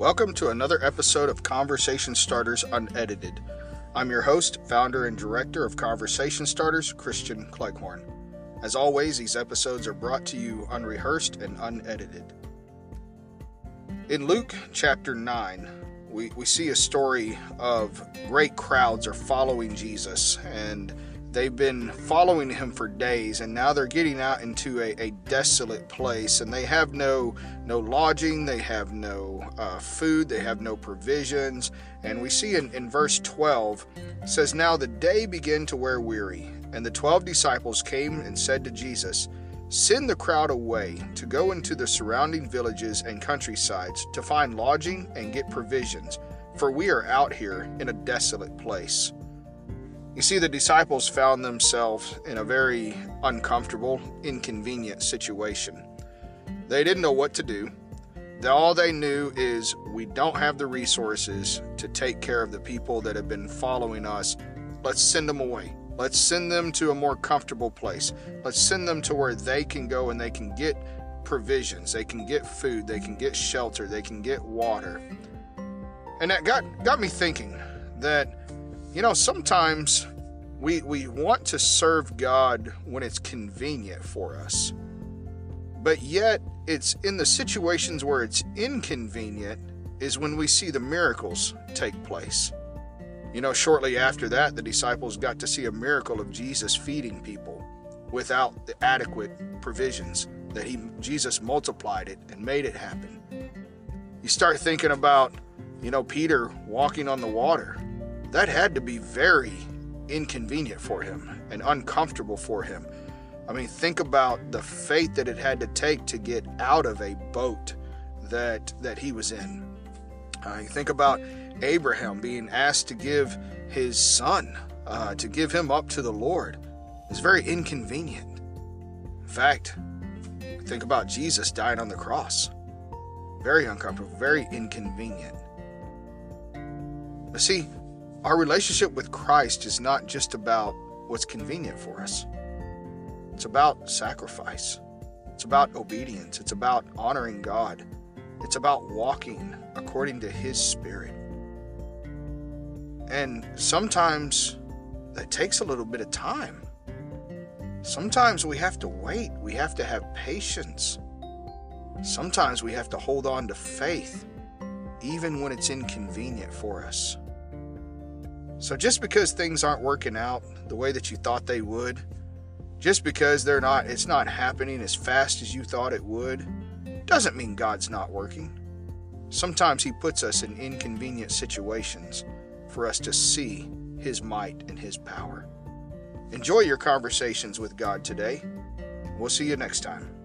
Welcome to another episode of Conversation Starters Unedited. I'm your host, founder, and director of Conversation Starters, Christian Cleghorn. As always, these episodes are brought to you unrehearsed and unedited. In Luke chapter 9, we see a story of great crowds are following Jesus, and they've been following him for days, and now they're getting out into a desolate place, and they have no lodging, they have no food, they have no provisions. And we see in verse 12, it says, "Now the day began to wear weary, and the 12 disciples came and said to Jesus, 'Send the crowd away to go into the surrounding villages and countrysides to find lodging and get provisions, for we are out here in a desolate place.'" You see, the disciples found themselves in a very uncomfortable, inconvenient situation. They didn't know what to do. All they knew is, we don't have the resources to take care of the people that have been following us. Let's send them away. Let's send them to a more comfortable place. Let's send them to where they can go and they can get provisions. They can get food. They can get shelter. They can get water. And that got me thinking that, you know, sometimes we want to serve God when it's convenient for us, but yet it's in the situations where it's inconvenient is when we see the miracles take place. You know, shortly after that, the disciples got to see a miracle of Jesus feeding people without the adequate provisions that Jesus multiplied it and made it happen. You start thinking about, you know, Peter walking on the water. That had to be very inconvenient for him and uncomfortable for him. I mean, think about the faith that it had to take to get out of a boat that he was in. You think about Abraham being asked to give his son, to give him up to the Lord. It's very inconvenient. In fact, think about Jesus dying on the cross. Very uncomfortable, very inconvenient. But see, our relationship with Christ is not just about what's convenient for us. It's about sacrifice. It's about obedience. It's about honoring God. It's about walking according to His Spirit. And sometimes that takes a little bit of time. Sometimes we have to wait. We have to have patience. Sometimes we have to hold on to faith, even when it's inconvenient for us. So just because things aren't working out the way that you thought they would, just because it's not happening as fast as you thought it would, doesn't mean God's not working. Sometimes He puts us in inconvenient situations for us to see His might and His power. Enjoy your conversations with God today. We'll see you next time.